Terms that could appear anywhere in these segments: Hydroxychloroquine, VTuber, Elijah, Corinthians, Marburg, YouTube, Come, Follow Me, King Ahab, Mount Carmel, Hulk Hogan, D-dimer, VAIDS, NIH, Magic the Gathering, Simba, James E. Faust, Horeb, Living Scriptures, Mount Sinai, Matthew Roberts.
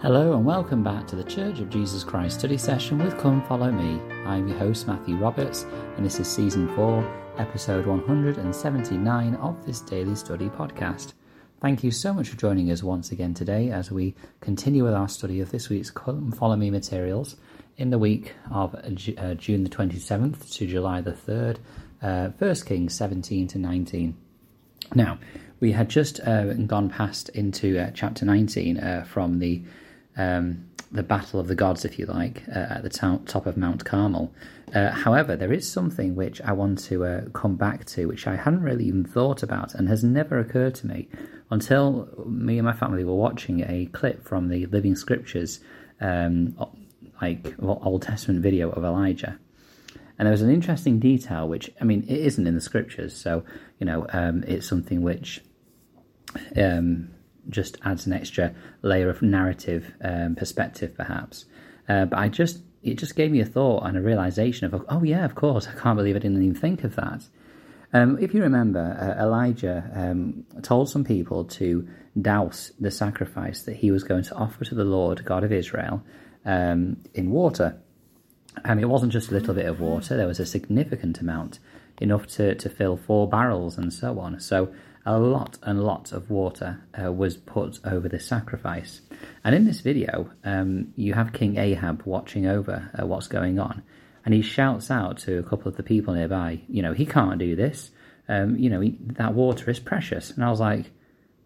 Hello and welcome back to the Church of Jesus Christ study session with Come, Follow Me. I'm your host Matthew Roberts and this is Season 4, Episode 179 of this daily study podcast. Thank you so much for joining us once again today as we continue with our study of this week's Come, Follow Me materials in the week of June the 27th to July the 3rd, 1 Kings 17 to 19. Now, we had just gone past into chapter 19 from the battle of the gods, if you like, at the top of Mount Carmel. However, there is something which I want to come back to, which I hadn't really even thought about and has never occurred to me until me and my family were watching a clip from the Living Scriptures, Old Testament video of Elijah. And there was an interesting detail, which, I mean, it isn't in the Scriptures, so, you know, it's something which just adds an extra layer of narrative perspective, perhaps. But it just gave me a thought and a realization of, oh, yeah, of course, I can't believe I didn't even think of that. If you remember, Elijah told some people to douse the sacrifice that he was going to offer to the Lord God of Israel in water. And it wasn't just a little bit of water, there was a significant amount, enough to fill 4 barrels and so on. So a lot and lots of water was put over this sacrifice. And in this video, you have King Ahab watching over what's going on. And he shouts out to a couple of the people nearby, you know, he can't do this. That water is precious. And I was like,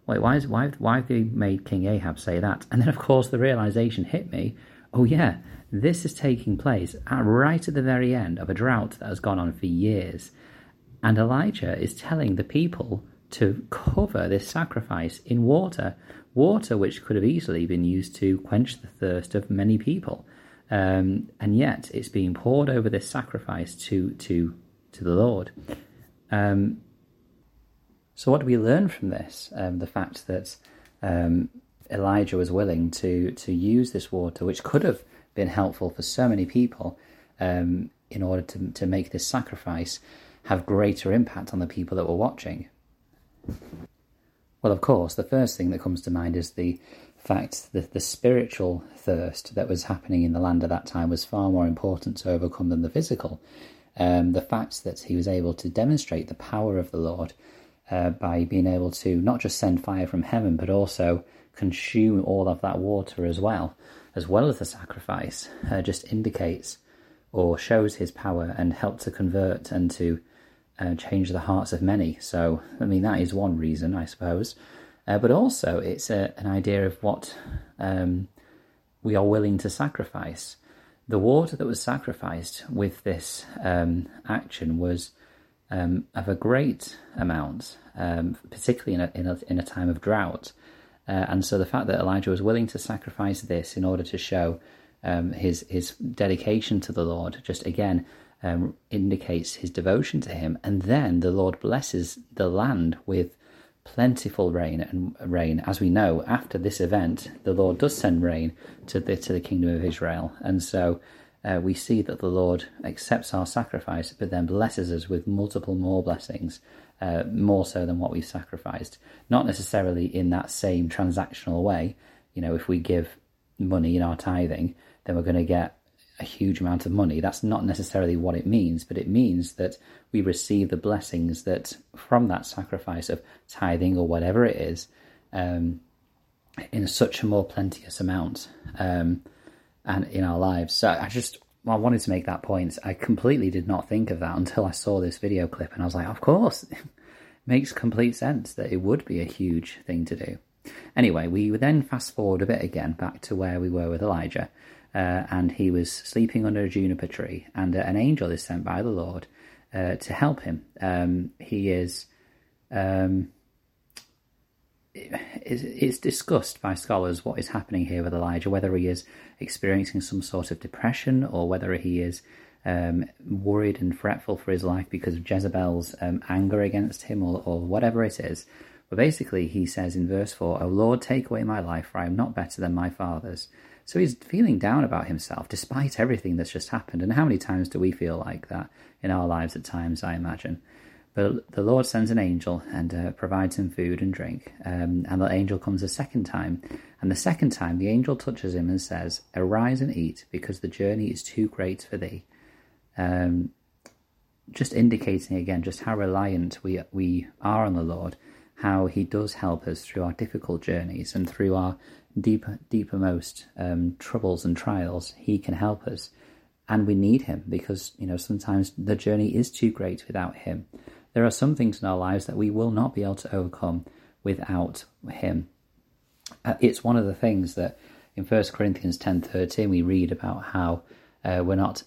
wait, why have they made King Ahab say that? And then, of course, the realization hit me, oh yeah, this is taking place right at the very end of a drought that has gone on for years. And Elijah is telling the people to cover this sacrifice in water, water which could have easily been used to quench the thirst of many people. And yet it's being poured over this sacrifice to the Lord. So what do we learn from this? The fact that Elijah was willing to use this water, which could have been helpful for so many people in order to make this sacrifice have greater impact on the people that were watching. Well, of course, the first thing that comes to mind is the fact that the spiritual thirst that was happening in the land at that time was far more important to overcome than the physical. The fact that he was able to demonstrate the power of the Lord by being able to not just send fire from heaven, but also consume all of that water as well as the sacrifice, just indicates or shows his power and helped to convert and to change the hearts of many. So, I mean, that is one reason, I suppose. But also, it's an idea of what we are willing to sacrifice. The water that was sacrificed with this action was of a great amount, particularly in a time of drought. And so the fact that Elijah was willing to sacrifice this in order to show his dedication to the Lord just again indicates his devotion to him. And then the Lord blesses the land with plentiful rain. As we know, after this event, the Lord does send rain to the kingdom of Israel. And so we see that the Lord accepts our sacrifice, but then blesses us with multiple more blessings, more so than what we sacrificed. Not necessarily in that same transactional way. You know, if we give money in our tithing, then we're going to get a huge amount of money. That's not necessarily what it means, but it means that we receive the blessings that from that sacrifice of tithing or whatever it is, in such a more plenteous amount. And in our lives. So I wanted to make that point. I completely did not think of that until I saw this video clip, and I was like, of course, it makes complete sense that it would be a huge thing to do. Anyway, we then fast forward a bit again back to where we were with Elijah, and he was sleeping under a juniper tree, and an angel is sent by the Lord to help him. It's discussed by scholars what is happening here with Elijah, whether he is experiencing some sort of depression or whether he is worried and fretful for his life because of Jezebel's anger against him or whatever it is. But basically he says in verse 4, "O Lord, take away my life, for I am not better than my father's." So he's feeling down about himself despite everything that's just happened. And how many times do we feel like that in our lives at times, I imagine. But the Lord sends an angel and provides him food and drink. And the angel comes a second time. And the second time the angel touches him and says, "Arise and eat, because the journey is too great for thee." Just indicating again just how reliant we are on the Lord, how he does help us through our difficult journeys and through our deepermost troubles and trials. He can help us, and we need him because, you know, sometimes the journey is too great without him. There are some things in our lives that we will not be able to overcome without him. It's one of the things that in 1 Corinthians 10:13 we read about how we're not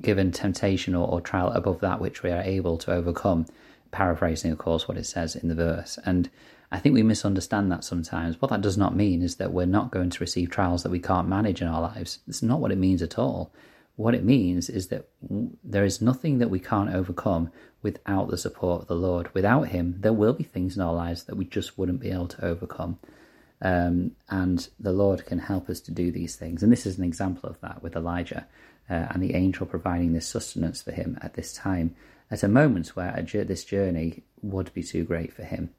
given temptation or trial above that which we are able to overcome, paraphrasing, of course, what it says in the verse. And I think we misunderstand that sometimes. What that does not mean is that we're not going to receive trials that we can't manage in our lives. It's not what it means at all. What it means is that there is nothing that we can't overcome without the support of the Lord. Without him, there will be things in our lives that we just wouldn't be able to overcome. And the Lord can help us to do these things. And this is an example of that with Elijah and the angel providing this sustenance for him at this time, at a moment where this journey would be too great for him.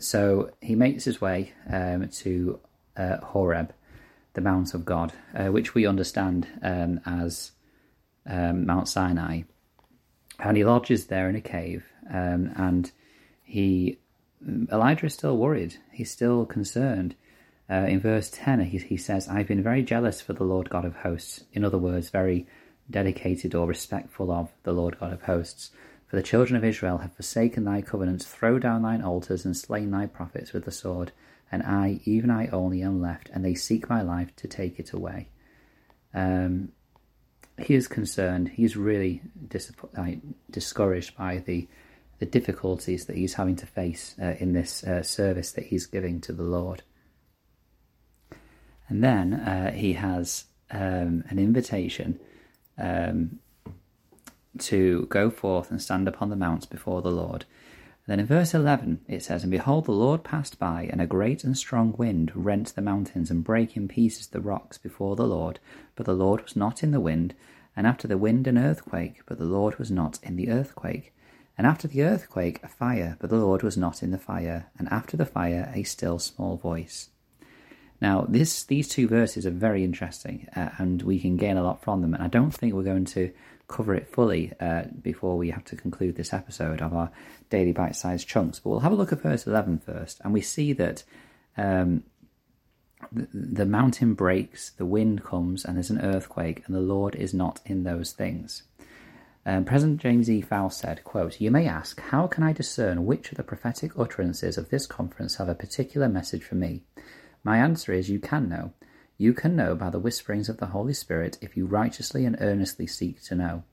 So he makes his way to Horeb, the Mount of God, which we understand as Mount Sinai. And he lodges there in a cave, and Elijah is still worried. He's still concerned. In verse 10, he says, "I've been very jealous for the Lord God of hosts." In other words, very dedicated or respectful of the Lord God of hosts. "For the children of Israel have forsaken thy covenants, throw down thine altars, and slain thy prophets with the sword. And I, even I only, am left, and they seek my life to take it away." He is concerned. He is really discouraged by the difficulties that he's having to face in this service that he's giving to the Lord. And then he has an invitation to go forth and stand upon the mount before the Lord. And then in verse 11 it says, "And behold, the Lord passed by, and a great and strong wind rent the mountains and brake in pieces the rocks before the Lord. But the Lord was not in the wind, and after the wind an earthquake, but the Lord was not in the earthquake. And after the earthquake, a fire, but the Lord was not in the fire. And after the fire, a still small voice." Now, these two verses are very interesting, and we can gain a lot from them. And I don't think we're going to cover it fully before we have to conclude this episode of our daily bite-sized chunks. But we'll have a look at verse 11 first. And we see that the mountain breaks, the wind comes, and there's an earthquake, and the Lord is not in those things. President James E. Faust said, quote, "You may ask, how can I discern which of the prophetic utterances of this conference have a particular message for me? My answer is, you can know. You can know by the whisperings of the Holy Spirit if you righteously and earnestly seek to know.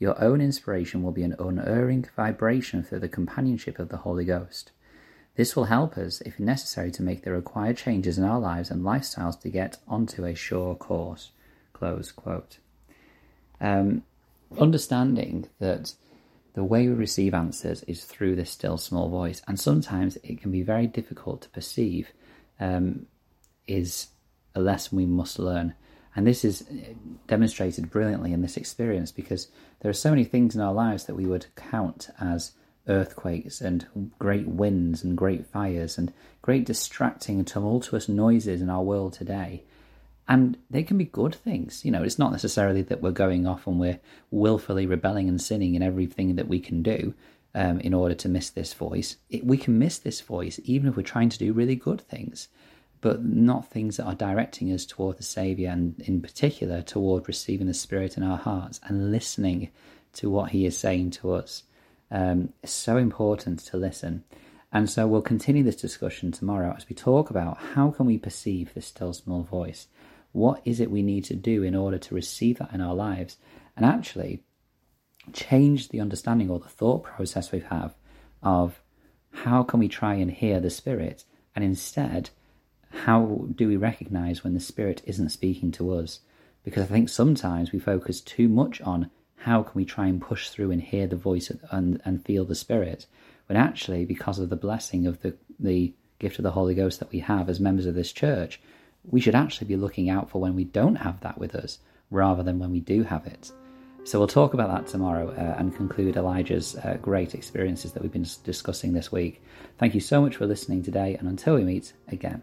Your own inspiration will be an unerring vibration through the companionship of the Holy Ghost. This will help us, if necessary, to make the required changes in our lives and lifestyles to get onto a sure course." Close quote. Understanding that the way we receive answers is through this still small voice, and sometimes it can be very difficult to perceive, is a lesson we must learn. And this is demonstrated brilliantly in this experience, because there are so many things in our lives that we would count as earthquakes and great winds and great fires and great distracting and tumultuous noises in our world today. And they can be good things. You know, it's not necessarily that we're going off and we're willfully rebelling and sinning in everything that we can do in order to miss this voice. We can miss this voice even if we're trying to do really good things, but not things that are directing us toward the Saviour, and in particular toward receiving the Spirit in our hearts and listening to what he is saying to us. It's so important to listen. And so we'll continue this discussion tomorrow as we talk about how can we perceive this still small voice. What is it we need to do in order to receive that in our lives and actually change the understanding or the thought process we have of how can we try and hear the Spirit, and instead how do we recognize when the Spirit isn't speaking to us? Because I think sometimes we focus too much on how can we try and push through and hear the voice and feel the Spirit, when actually because of the blessing of the gift of the Holy Ghost that we have as members of this church, we should actually be looking out for when we don't have that with us rather than when we do have it. So we'll talk about that tomorrow and conclude Elijah's great experiences that we've been discussing this week. Thank you so much for listening today, and until we meet again.